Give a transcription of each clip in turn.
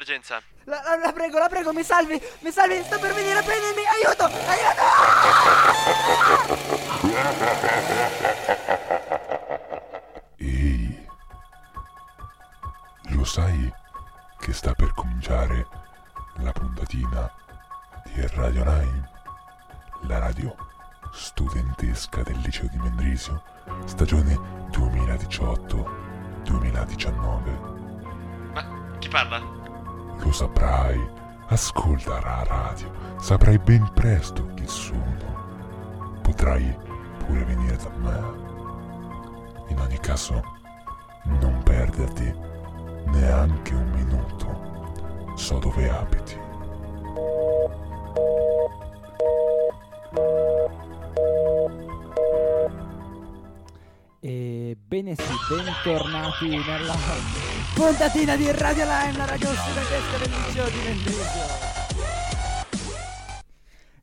un'emergenza. La prego, mi salvi, sta per venire a prendermi, aiuto! Ehi, lo sai che sta per cominciare la puntatina di Radio Lime, la radio studentesca del Liceo di Mendrisio, stagione 2018-2019. Ma chi parla? Lo saprai, ascolta la radio, saprai ben presto chi sono. Potrai pure venire da me. In ogni caso, non perderti neanche un minuto. So dove abiti. Ebbene sì, bentornati nella puntatina di Radio Lime, la radio studentesca del Liceo di Mendrisio.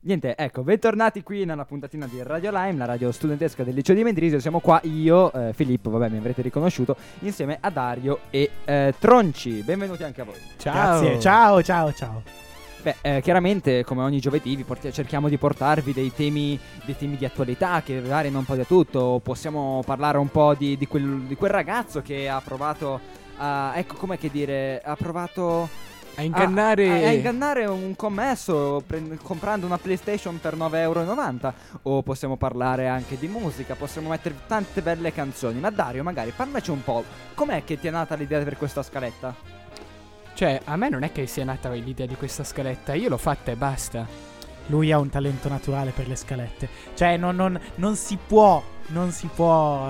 Niente, ecco, bentornati qui nella puntatina di Radio Lime, la radio studentesca del Liceo di Mendrisio. Siamo qua io, Filippo, vabbè, mi avrete riconosciuto, insieme a Dario e Tronci. Benvenuti anche a voi. Ciao. Grazie, ciao. Beh, chiaramente come ogni giovedì cerchiamo di portarvi dei temi di attualità che variano un po' da tutto. Possiamo parlare un po' di quel ragazzo che ha provato... ha provato a ingannare un commesso comprando una PlayStation per €9,90. O possiamo parlare anche di musica, possiamo mettere tante belle canzoni. Ma Dario, magari parlaci un po', com'è che ti è nata l'idea per questa scaletta? Cioè, a me non è che sia nata l'idea di questa scaletta, io l'ho fatta e basta. Lui ha un talento naturale per le scalette. Cioè, non si può,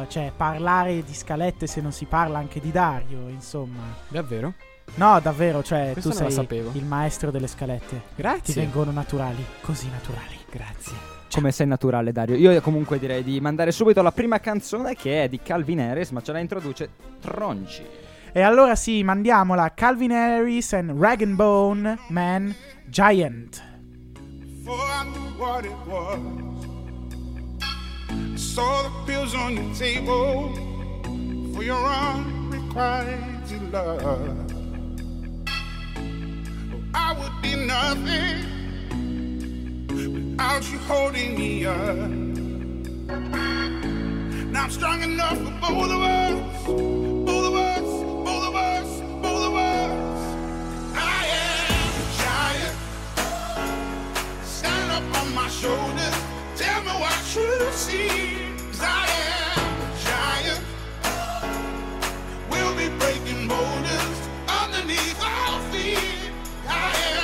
cioè, parlare di scalette se non si parla anche di Dario, insomma. Davvero? No, davvero, cioè, questo tu sei il maestro delle scalette. Grazie. Ti vengono naturali, così naturali. Grazie. Ciao. Come sei naturale, Dario. Io comunque direi di mandare subito la prima canzone, che è di Calvin Harris, ma ce la introduce Tronci. E allora sì, mandiamola. Calvin Harris and Rag'n' Bone Man, Giant. Before I knew what it was, I saw the pills on your table for your unrequited love. Oh, I would be nothing without you holding me up. Now I'm strong enough for both of us, both of us, both of us, both of us. I am a giant. Stand up on my shoulders. Tell me what you see, 'cause I am a giant. We'll be breaking boulders underneath our feet. I am a giant.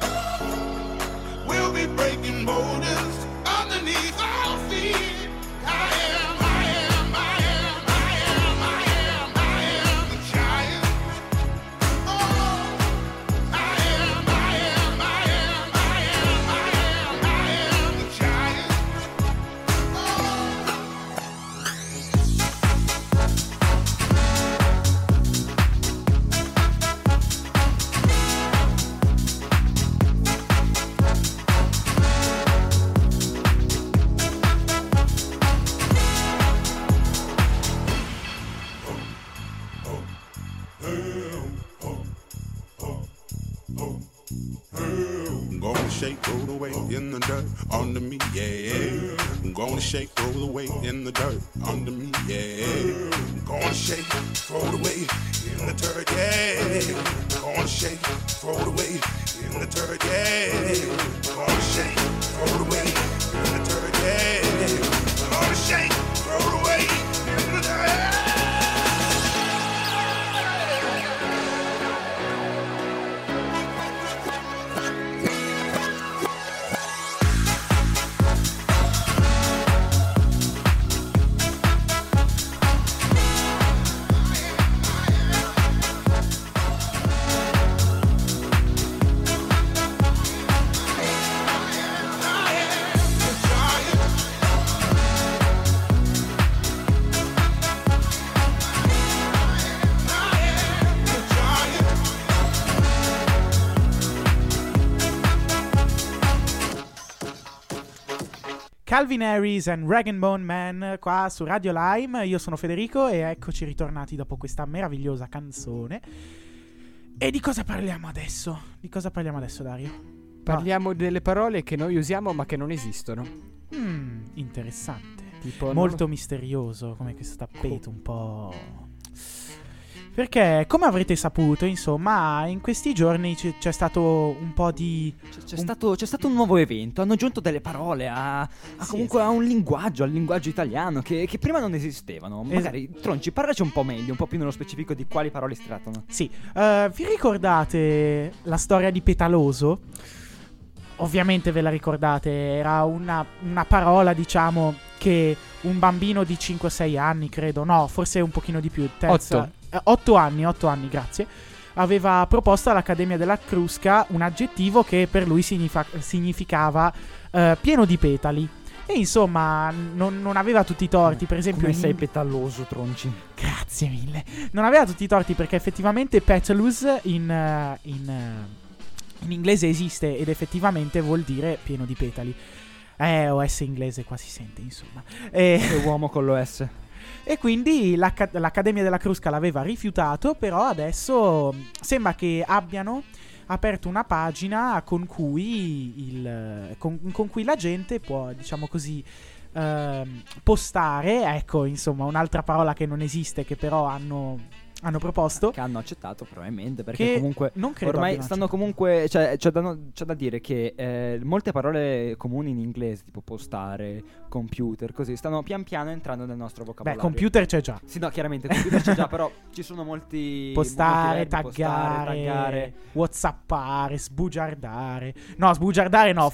Oh, I am a giant. Oh. shake, roll away in the dirt under me, yeah. I'm gonna shake, roll away in the dirt under me, yeah. I'm gonna shake, roll away in the dirt, yeah. I'm gonna shake, roll away in the dirt, yeah. I'm gonna shake, roll away in the dirt, yeah. I'm gonna shake, roll away in the dirt. Calvin Harris and Rag'n' Bone Man qua su Radio Lime. Io sono Federico e eccoci ritornati dopo questa meravigliosa canzone. E di cosa parliamo adesso? Di cosa parliamo adesso, Dario? Parliamo delle parole che noi usiamo ma che non esistono. Interessante. Tipo molto misterioso come questo tappeto un po'... Perché, come avrete saputo, insomma, in questi giorni c'è stato un po' di... C'è stato un nuovo evento, hanno aggiunto delle parole comunque esatto. A un linguaggio, al linguaggio italiano, che prima non esistevano. Magari, Tronci, parlaci un po' meglio, un po' più nello specifico di quali parole si trattano. Sì, vi ricordate la storia di Petaloso? Ovviamente ve la ricordate, era una parola, diciamo, che un bambino di 5-6 anni, credo, no, forse un pochino di più, 8 anni, grazie, aveva proposto all'Accademia della Crusca un aggettivo che per lui significava pieno di petali. E insomma, non aveva tutti i torti, per esempio... Come sei petaloso, Tronci. Grazie mille. Non aveva tutti i torti perché effettivamente petalous in inglese esiste ed effettivamente vuol dire pieno di petali. OS inglese qua si sente, insomma. E uomo con l'OS. E quindi l'Accademia della Crusca l'aveva rifiutato, però adesso sembra che abbiano aperto una pagina con cui la gente può, diciamo così, postare, ecco, insomma, un'altra parola che non esiste, che però hanno proposto, che hanno accettato probabilmente, perché comunque non credo ormai stanno comunque, cioè c'è da dire che molte parole comuni in inglese, tipo postare, computer, così, stanno pian piano entrando nel nostro vocabolario. Beh, computer c'è già. Sì, no, chiaramente computer c'è già, però ci sono molti postare, taggare, whatsappare, sbugiardare, schifare.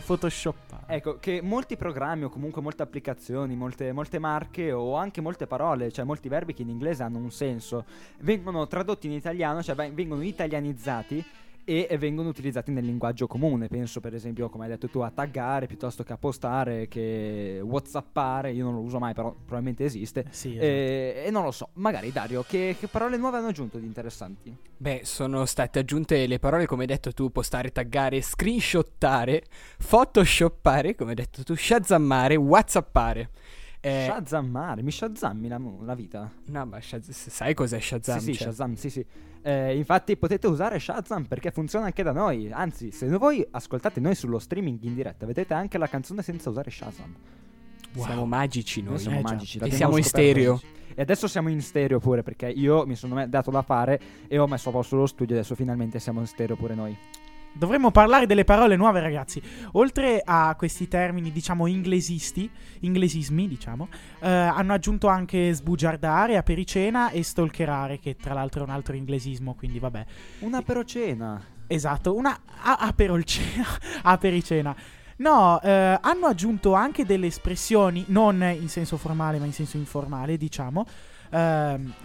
photoshoppare. Ecco, che molti programmi o comunque molte applicazioni, molte marche o anche molte parole, cioè molti verbi che in inglese hanno un senso, vengono tradotti in italiano, cioè vengono italianizzati e vengono utilizzati nel linguaggio comune. Penso, per esempio, come hai detto tu, a taggare piuttosto che a postare, che whatsappare, io non lo uso mai, però probabilmente esiste. Sì, esatto. E non lo so, magari Dario, che parole nuove hanno aggiunto di interessanti? Beh, sono state aggiunte le parole, come hai detto tu, postare, taggare, screenshottare, photoshoppare, come hai detto tu, shazammare, whatsappare. Shazammare, mi shazammi la vita. No, ma sai cos'è Shazam? Sì, Shazam, sì. Infatti potete usare Shazam perché funziona anche da noi. Anzi, se voi ascoltate noi sullo streaming in diretta, vedete anche la canzone senza usare Shazam. Wow. Siamo magici noi. Siamo magici. E siamo in stereo. E adesso siamo in stereo pure, perché io mi sono dato da fare e ho messo a posto lo studio, adesso finalmente siamo in stereo pure noi. Dovremmo parlare delle parole nuove, ragazzi. Oltre a questi termini, diciamo, inglesismi, diciamo, hanno aggiunto anche sbugiardare, apericena e stalkerare, che tra l'altro è un altro inglesismo, quindi vabbè. Un'aperocena. Esatto, una aperolcena, apericena. No, hanno aggiunto anche delle espressioni, non in senso formale ma in senso informale, diciamo,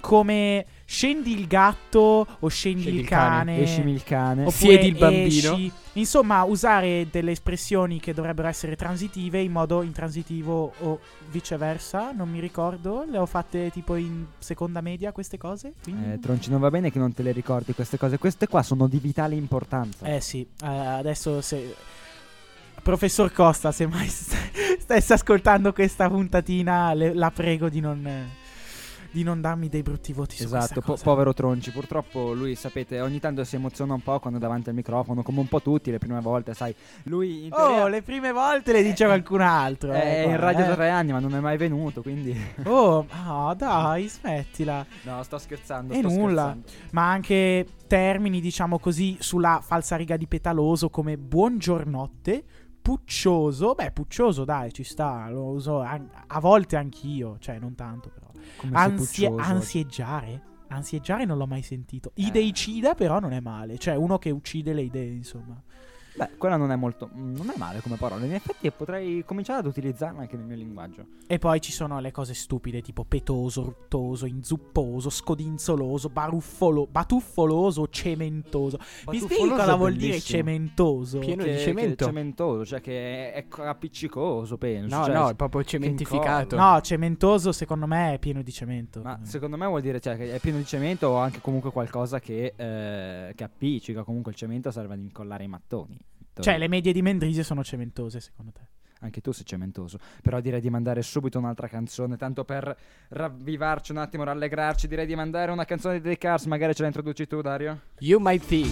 come scendi il gatto o scendi il cane, escimi il cane, siedi il bambino, insomma, usare delle espressioni che dovrebbero essere transitive in modo intransitivo o viceversa, non mi ricordo, le ho fatte tipo in seconda media queste cose, quindi... Tronci, non va bene che non te le ricordi queste cose, queste qua sono di vitale importanza. Adesso se... Professor Costa, se mai stesse ascoltando questa puntatina, la prego di non... di non darmi dei brutti voti su questa cosa. Esatto, povero Tronci. Purtroppo lui, sapete, ogni tanto si emoziona un po' quando è davanti al microfono, come un po' tutti le prime volte, sai. Lui in teoria... le prime volte le dice qualcun altro. È in radio da 3 anni, ma non è mai venuto, quindi... dai, smettila. No, sto scherzando. E nulla. Scherzando. Ma anche termini, diciamo così, sulla falsariga di Petaloso come buongiornotte, puccioso. Beh, puccioso, dai, ci sta, lo uso a volte anch'io, cioè non tanto però. Ansieggiare? Ansieggiare non l'ho mai sentito. Ideicida però non è male, cioè uno che uccide le idee, insomma. Beh, quella non è molto, non è male come parola. In effetti potrei cominciare ad utilizzarla anche nel mio linguaggio. E poi ci sono le cose stupide tipo petoso, ruttoso, inzupposo, scodinzoloso, baruffolo, batuffoloso, cementoso. Mi spieghi cosa vuol dire cementoso? Pieno di cemento. Cementoso, cioè che è appiccicoso, penso. No, cioè, no, è proprio cementificato. No, cementoso secondo me è pieno di cemento. Ma secondo me vuol dire, cioè, che è pieno di cemento o anche comunque qualcosa che appiccica. Comunque il cemento serve ad incollare i mattoni. Cioè le medie di Mendrisio sono cementose, secondo te? Anche tu sei cementoso. Però direi di mandare subito un'altra canzone, tanto per ravvivarci un attimo, rallegrarci. Direi di mandare una canzone dei The Cars. Magari ce la introduci tu, Dario? You Might Think.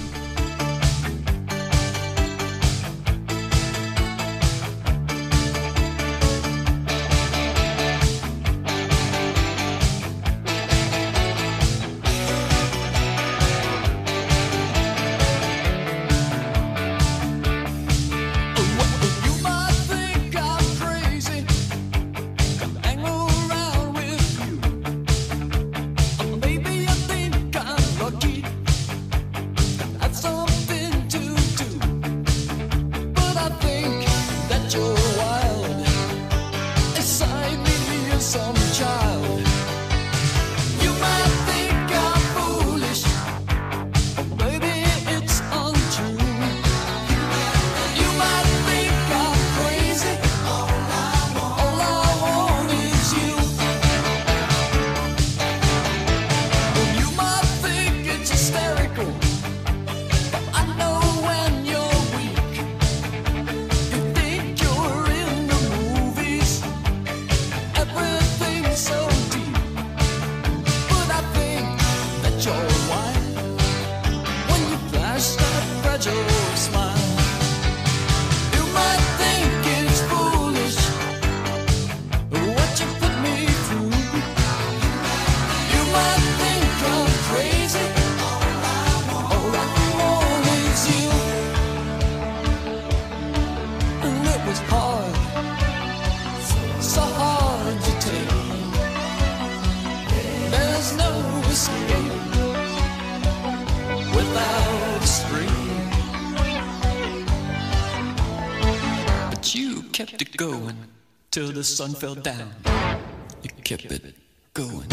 Till the sun fell down, you kept it going.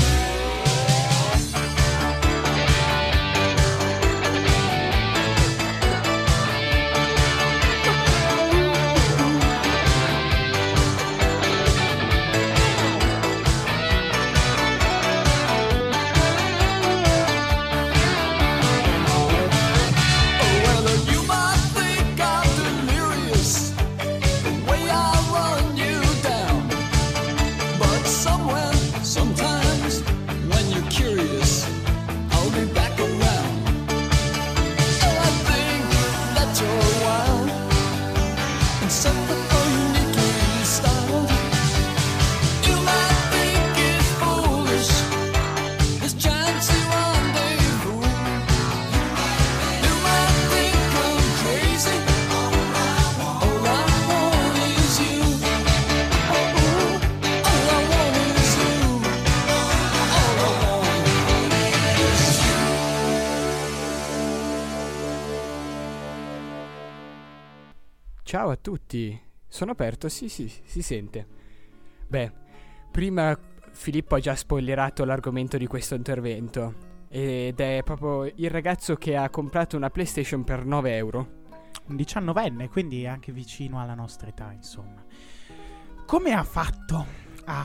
Ciao a tutti, sono aperto, sì, si sente. Beh, prima Filippo ha già spoilerato l'argomento di questo intervento, ed è proprio il ragazzo che ha comprato una PlayStation per 9 euro. Un 19enne, quindi anche vicino alla nostra età, insomma. Come ha fatto a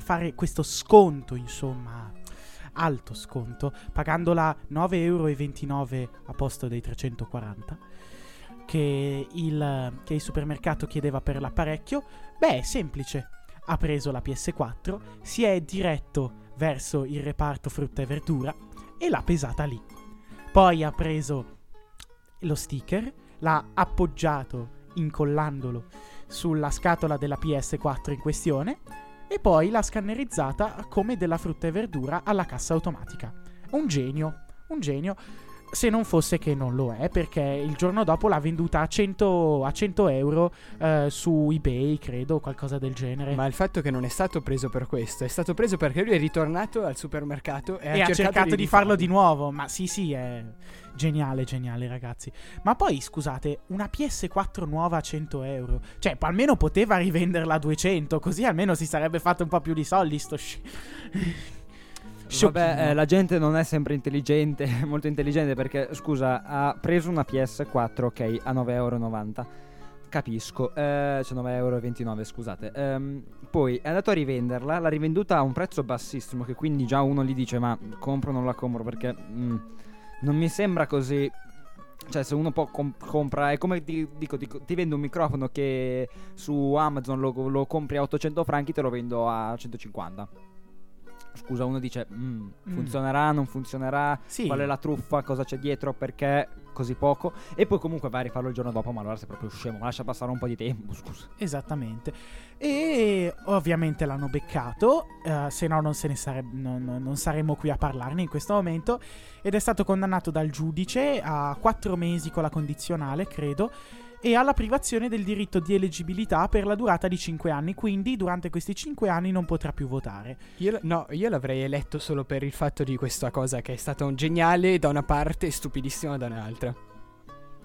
fare questo sconto, insomma, alto sconto, pagandola 9,29 € a posto dei 340? Che il supermercato chiedeva per l'apparecchio? Beh, è semplice. Ha preso la PS4, si è diretto verso il reparto frutta e verdura e l'ha pesata lì. Poi ha preso lo sticker, l'ha appoggiato incollandolo sulla scatola della PS4 in questione e poi l'ha scannerizzata come della frutta e verdura alla cassa automatica. Un genio, se non fosse che non lo è, perché il giorno dopo l'ha venduta a 100 euro su eBay, credo, qualcosa del genere. Ma il fatto che non è stato preso per questo, è stato preso perché lui è ritornato al supermercato e ha cercato di farlo di nuovo. Ma sì, è geniale, ragazzi. Ma poi, scusate, una PS4 nuova a 100 euro, cioè almeno poteva rivenderla a 200, così almeno si sarebbe fatto un po' più di soldi Vabbè, la gente non è sempre molto intelligente, perché scusa, ha preso una PS4, ok, a 9,90€, capisco, cioè 9,29€, scusate, poi è andato a rivenderla, l'ha rivenduta a un prezzo bassissimo, che quindi già uno gli dice ma compro o non la compro, perché non mi sembra così. Cioè, se uno può compra, è come dico, ti vendo un microfono che su Amazon lo compri a 800 franchi, te lo vendo a 150. Scusa, uno dice funzionerà, non funzionerà, sì, qual è la truffa, cosa c'è dietro, perché così poco. E poi comunque vai a rifarlo il giorno dopo, ma allora sei proprio scemo, ma lascia passare un po' di tempo, scusa. Esattamente. E ovviamente l'hanno beccato, se no non saremmo qui a parlarne in questo momento. Ed è stato condannato dal giudice a 4 mesi con la condizionale, credo, e alla privazione del diritto di eleggibilità per la durata di 5 anni, quindi durante questi 5 anni non potrà più votare. Io l'avrei eletto solo per il fatto di questa cosa, che è stata un geniale da una parte e stupidissima da un'altra.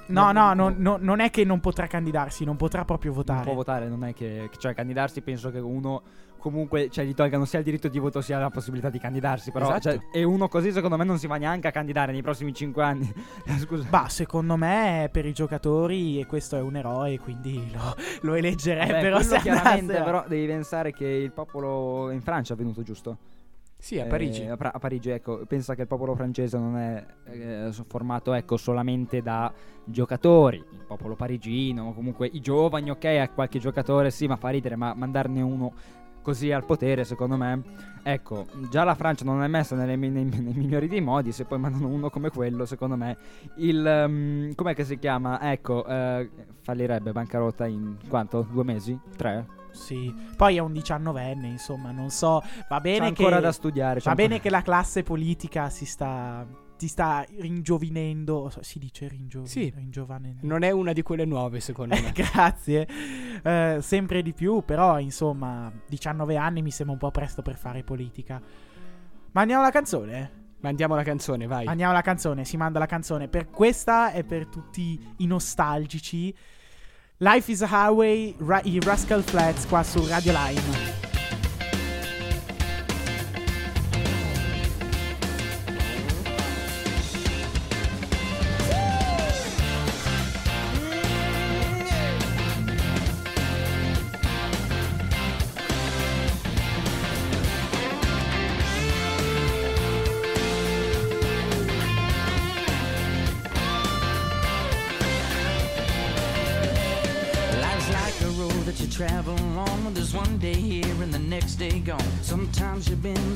No, non è che non potrà candidarsi, non potrà proprio votare. Non può votare, non è che... Cioè, candidarsi, penso che uno... Comunque, cioè, gli tolgano sia il diritto di voto sia la possibilità di candidarsi, però... Esatto. Cioè, e uno così, secondo me, non si va neanche a candidare nei prossimi 5 anni. Scusa. Bah, secondo me, per i giocatori, e questo è un eroe, quindi lo eleggerebbero. Beh, se chiaramente, però, devi pensare che il popolo in Francia è venuto, giusto? Sì, a Parigi. A Parigi, ecco, pensa che il popolo francese non è formato, ecco, solamente da giocatori, il popolo parigino, comunque i giovani, ok, a qualche giocatore sì, ma fa ridere, ma mandarne uno così al potere, secondo me, ecco, già la Francia non è messa nei migliori dei modi, se poi mandano uno come quello, secondo me, il, com'è che si chiama? Ecco, fallirebbe, bancarotta in quanto? 2 mesi? 3? Sì, poi è un 19enne, insomma, non so, va bene, c'è ancora da studiare. Va bene che la classe politica si sta ringiovanendo, si dice ringiovanendo. Non è una di quelle nuove, secondo me. Grazie. Sempre di più, però insomma, 19 anni mi sembra un po' presto per fare politica. Ma andiamo alla canzone? Mandiamo la canzone, vai. Andiamo alla canzone, si manda la canzone. Per questa e per tutti i nostalgici, Life is a Highway, i Rascal Flatts, qua su Radio Lime. Travel on, there's one day here and the next day gone. Sometimes you bend,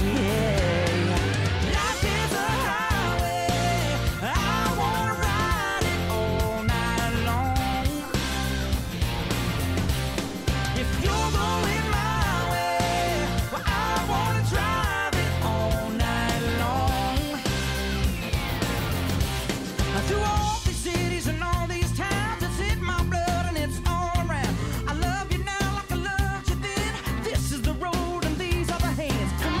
yeah. Come on.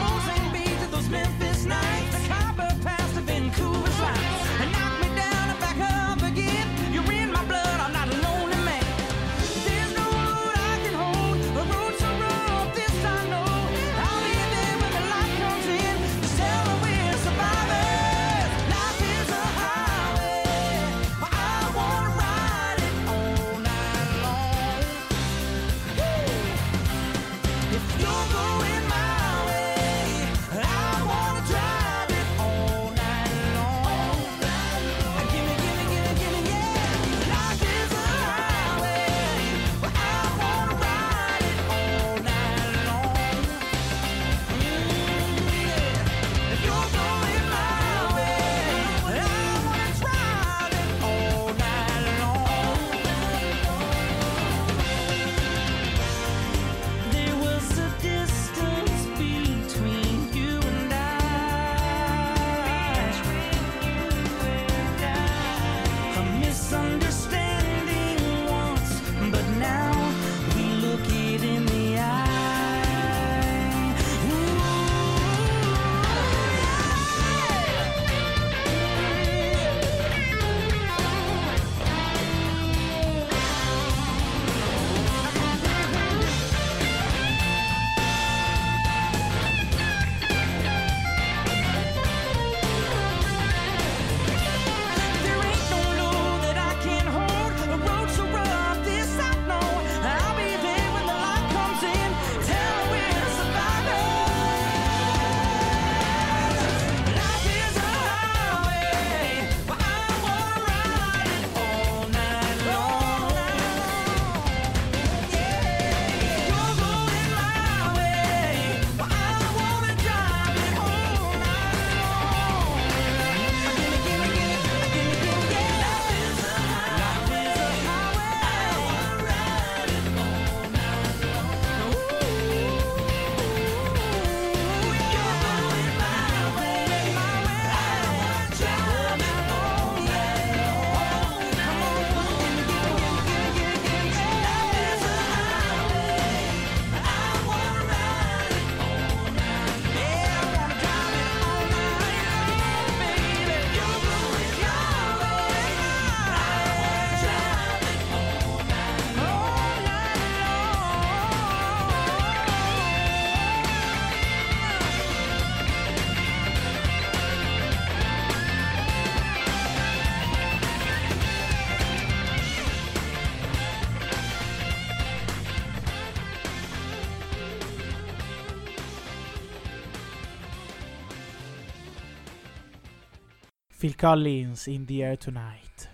Phil Collins, In the Air Tonight.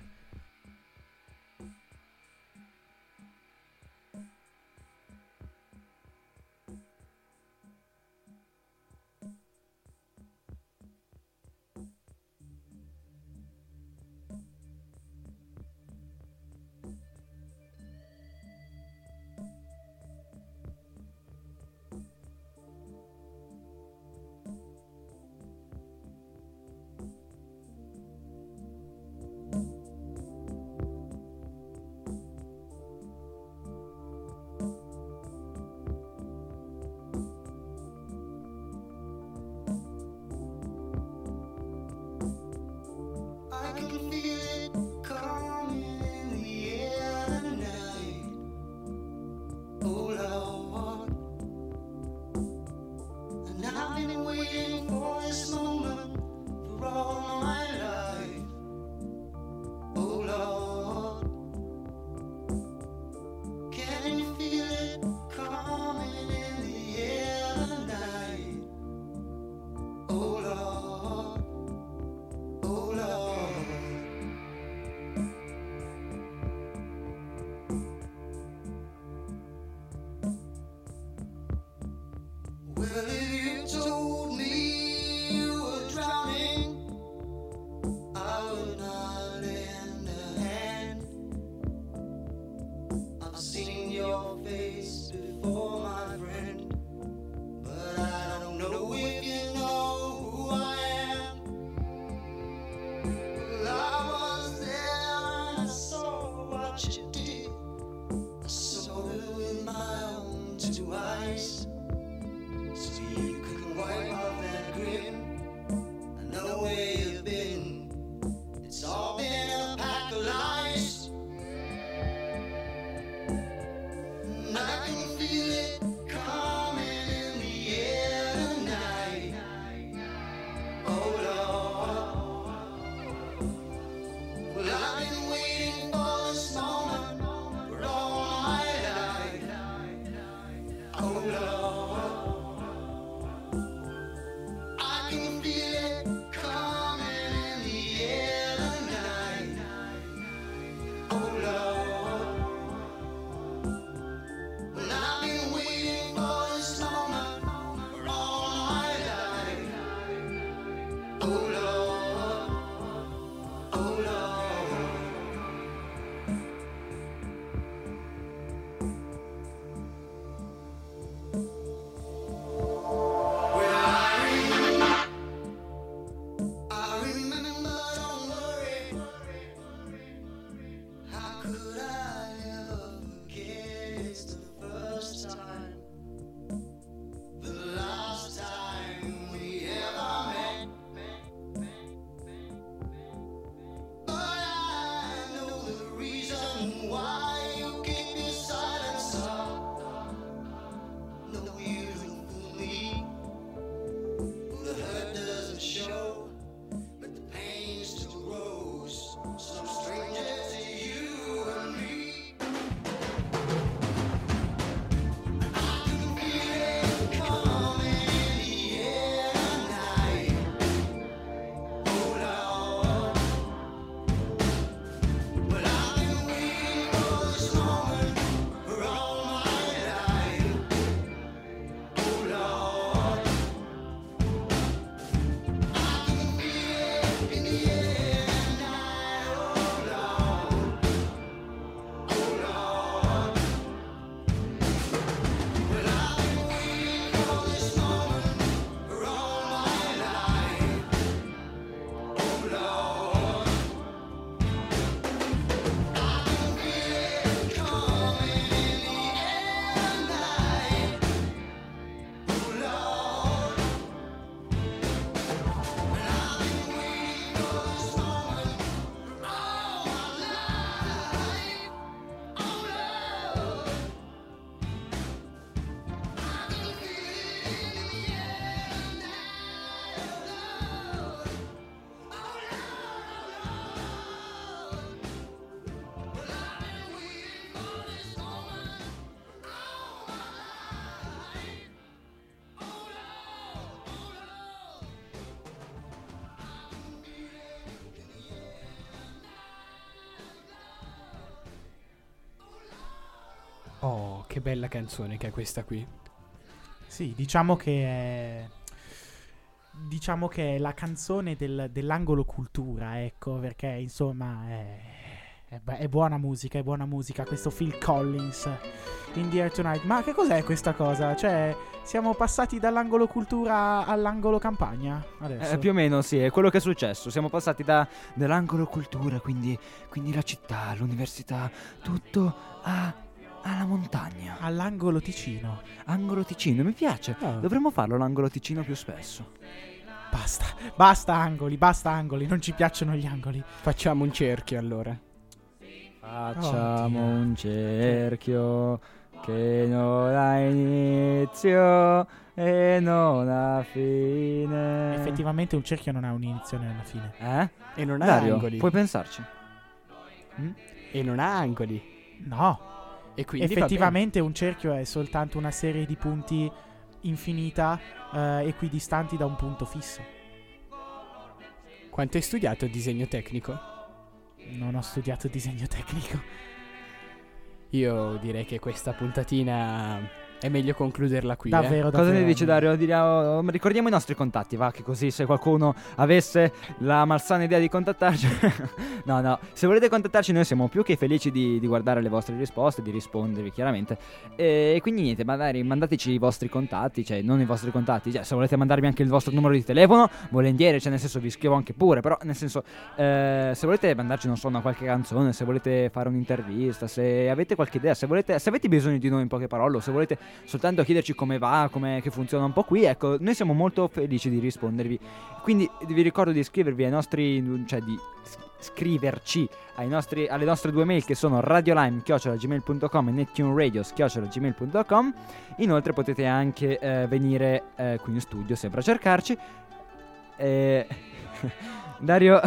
che bella canzone che è questa qui. Sì, diciamo che è la canzone dell'angolo cultura, ecco, perché insomma è buona musica, questo Phil Collins, In The Air Tonight. Ma che cos'è questa cosa? Cioè, siamo passati dall'angolo cultura all'angolo campagna adesso? Più o meno sì, è quello che è successo. Siamo passati dall'angolo cultura, quindi la città, l'università, tutto alla montagna, all'angolo Ticino. Angolo Ticino, mi piace. Oh. Dovremmo farlo l'angolo Ticino più spesso. Basta angoli, non ci piacciono gli angoli. Facciamo un cerchio allora. Facciamo un cerchio che non ha inizio e non ha fine. Effettivamente un cerchio non ha un inizio né una fine. E non ha angoli. Puoi pensarci. E non ha angoli. No. E quindi effettivamente un cerchio è soltanto una serie di punti infinita equidistanti da un punto fisso. Quanto hai studiato disegno tecnico? Non ho studiato disegno tecnico. Io direi che questa puntatina è meglio concluderla qui. Davvero. Cosa ne dice Dario? Ricordiamo i nostri contatti, va, che così se qualcuno avesse la malsana idea di contattarci no, se volete contattarci noi siamo più che felici di guardare le vostre risposte, di rispondervi chiaramente, e quindi niente, magari mandateci i vostri contatti, cioè non i vostri contatti, cioè, se volete mandarmi anche il vostro numero di telefono volentieri, cioè nel senso vi scrivo anche pure, però nel senso se volete mandarci non so una qualche canzone, se volete fare un'intervista, se avete qualche idea, se avete bisogno di noi in poche parole, o se volete soltanto chiederci come va, come che funziona un po' qui, ecco, noi siamo molto felici di rispondervi. Quindi vi ricordo di iscrivervi ai nostri, cioè di scriverci alle nostre due mail che sono radiolime@gmail.com e nettuneradios@gmail.com. Inoltre potete anche venire qui in studio sempre a cercarci. Dario,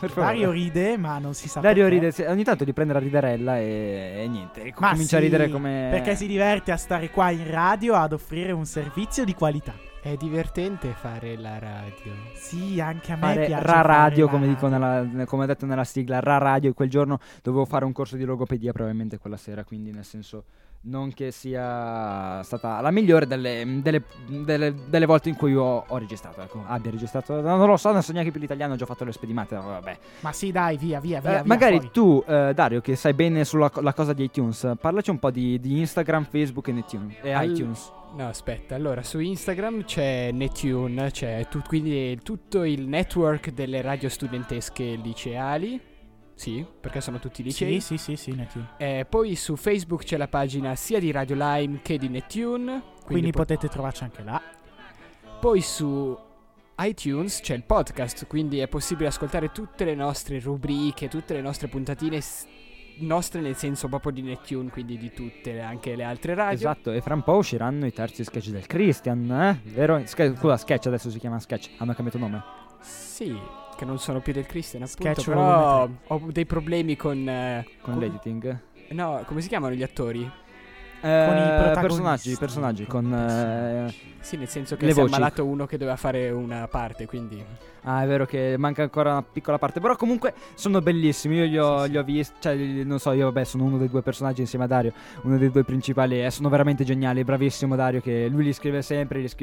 per favore. Dario ride, ma non si sa. Dario ride, ogni tanto gli prende la riderella e niente. Ma comincia a ridere come. Perché si diverte a stare qua in radio ad offrire un servizio di qualità. È divertente fare la radio. Sì, anche a me piace. Ra radio, come dico come ho detto nella sigla, ra radio. Quel giorno dovevo fare un corso di logopedia, probabilmente quella sera. Quindi, nel senso, non che sia stata la migliore delle volte in cui ho registrato, ecco. Abbia registrato, non lo so, non so neanche più l'italiano, ho già fatto le spedimate, vabbè. Ma sì, dai, via magari fuori. Tu, Dario, che sai bene sulla la cosa di iTunes, parlaci un po' di Instagram, Facebook e Nettuno e iTunes. No, aspetta, allora su Instagram c'è Nettuno, c'è quindi tutto il network delle radio studentesche liceali. Sì, perché sono tutti licei. Sì, Nettuno. Poi su Facebook c'è la pagina sia di Radio Lime che di Nettuno. Quindi potete trovarci anche là. Poi su iTunes c'è il podcast, quindi è possibile ascoltare tutte le nostre rubriche, tutte le nostre puntatine nostre nel senso proprio di Nettuno, quindi di tutte anche le altre radio. Esatto, e fra un po' usciranno i terzi sketch del Christian, vero? Scusa, sketch adesso si chiama sketch, hanno cambiato nome? Sì, che non sono più del Christian, appunto, però ho dei problemi con l'editing. No, come si chiamano gli attori? Con i personaggi con sì, nel senso che si è ammalato uno che doveva fare una parte, quindi è vero che manca ancora una piccola parte, però comunque sono bellissimi. Io li ho visti, cioè non so, io sono uno dei due personaggi insieme a Dario, uno dei due principali, sono veramente geniali. Bravissimo Dario, che lui li scrive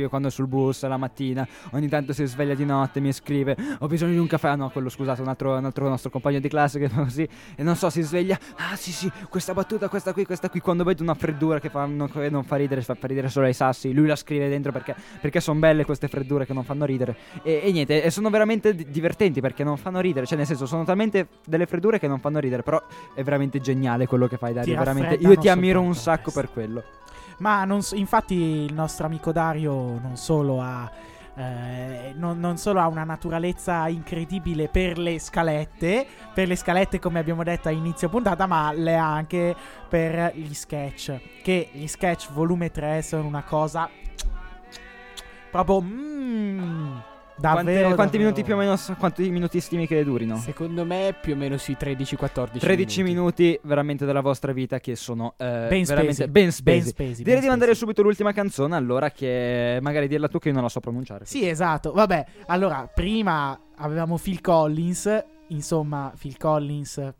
quando è sul bus la mattina, ogni tanto si sveglia di notte, mi scrive ho bisogno di un caffè, ah no, quello scusate, un altro nostro compagno di classe che fa così e non so, si sveglia, ah sì, questa battuta, questa qui, quando vedo una freddura che non fa ridere, fa ridere solo ai sassi, lui la scrive dentro perché sono belle queste freddure che non fanno ridere e niente, e sono veramente divertenti perché non fanno ridere, cioè nel senso sono talmente delle freddure che non fanno ridere, però è veramente geniale quello che fai Dario, veramente io ti ammiro un sacco per quello. Ma infatti il nostro amico Dario non solo ha una naturalezza incredibile per le scalette come abbiamo detto a inizio puntata, ma le ha anche per gli sketch, che gli sketch volume 3 sono una cosa proprio davvero, quanti minuti più o meno, quanti minuti stimi che durino? Secondo me più o meno sui 13-14 13 minuti veramente della vostra vita che sono ben spesi. Direi di mandare subito l'ultima canzone allora, che magari dirla tu che io non la so pronunciare. Sì, esatto, vabbè, allora prima avevamo Phil Collins, insomma Phil Collins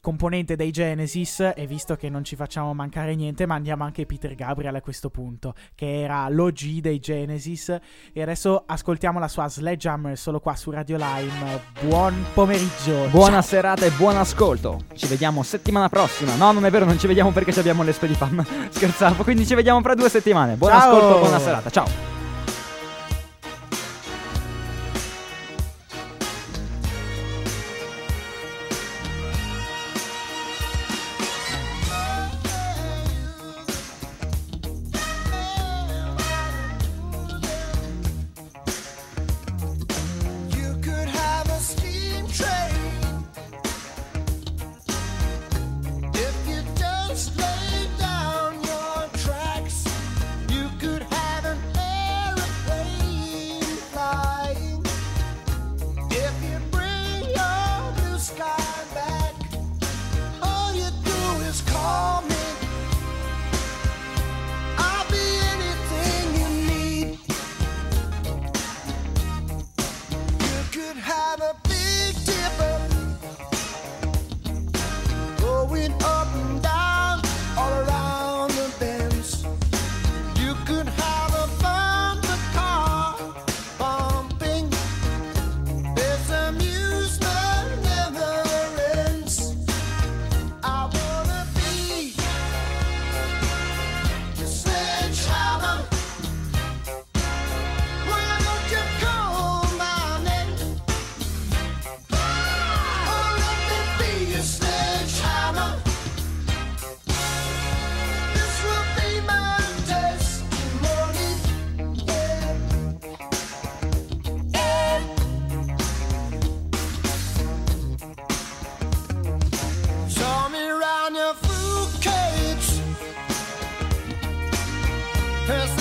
componente dei Genesis, e visto che non ci facciamo mancare niente, mandiamo anche Peter Gabriel a questo punto, che era l'OG dei Genesis, e adesso ascoltiamo la sua Sledgehammer solo qua su Radio Lime. Buon pomeriggio, buona serata e buon ascolto. Ci vediamo settimana prossima. No, non è vero, non ci vediamo perché abbiamo l'Espo di Fam. Scherzavo, quindi ci vediamo fra 2 settimane. Buon ascolto, buona serata, ciao. Yes.